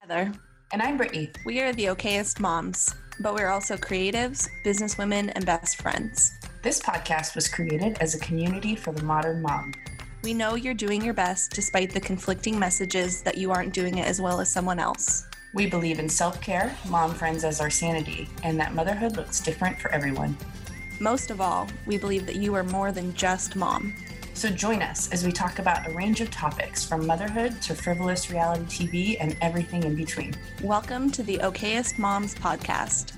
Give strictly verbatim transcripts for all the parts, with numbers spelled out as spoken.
Heather. And I'm Brittany. We are the Okayest Moms, but we're also creatives, businesswomen, and best friends. This podcast was created as a community for the modern mom. We know you're doing your best despite the conflicting messages that you aren't doing it as well as someone else. We believe in self-care, mom friends as our sanity, and that motherhood looks different for everyone. Most of all, we believe that you are more than just mom. So join us as we talk about a range of topics from motherhood to frivolous reality T V and everything in between. Welcome to the Okayest Moms Podcast.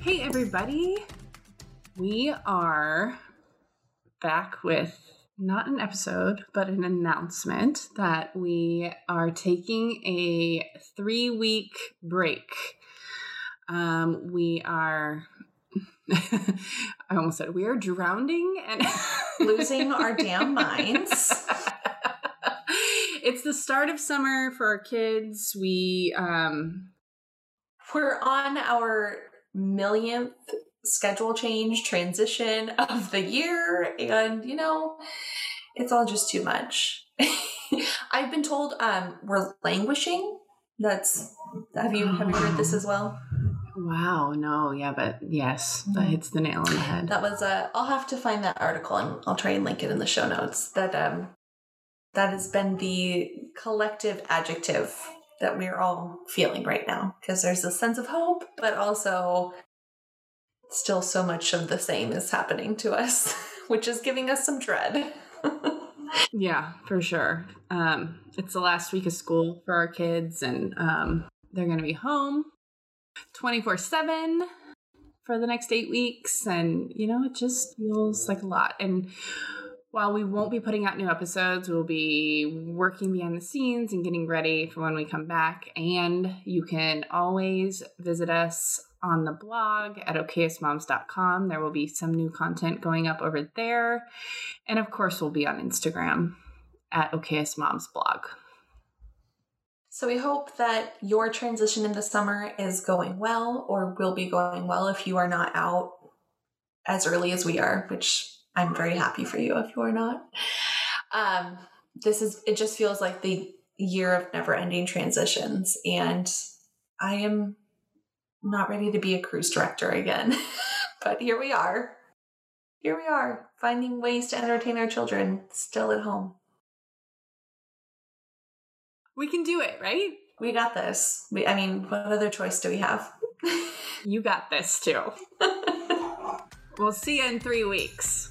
Hey, everybody. We are back with not an episode, but an announcement that we are taking a three-week break. Um, we are... I almost said we are drowning and losing our damn minds. It's the start of summer for our kids. We um we're on our millionth schedule change transition of the year, and you know, it's all just too much. I've been told um we're languishing. That's have you have you heard this as well? Wow. No. Yeah. But yes, that hits the nail on the head. That was a, I'll have to find that article and I'll try and link it in the show notes. That, um, that has been the collective adjective that we're all feeling right now, because there's a sense of hope, but also still so much of the same is happening to us, which is giving us some dread. Yeah, for sure. Um, it's the last week of school for our kids, and, um, they're going to be home twenty-four seven for the next eight weeks. And, you know, it just feels like a lot. And while we won't be putting out new episodes, we'll be working behind the scenes and getting ready for when we come back. And you can always visit us on the blog at okayest moms dot com. There will be some new content going up over there. And of course, we'll be on Instagram at okayest moms blog. So we hope that your transition in the summer is going well, or will be going well if you are not out as early as we are, which I'm very happy for you if you are not. Um, this is, it just feels like the year of never ending transitions, and I am not ready to be a cruise director again, but here we are. Here we are, finding ways to entertain our children still at home. We can do it, right? We got this. We, I mean, what other choice do we have? You got this, too. We'll see you in three weeks.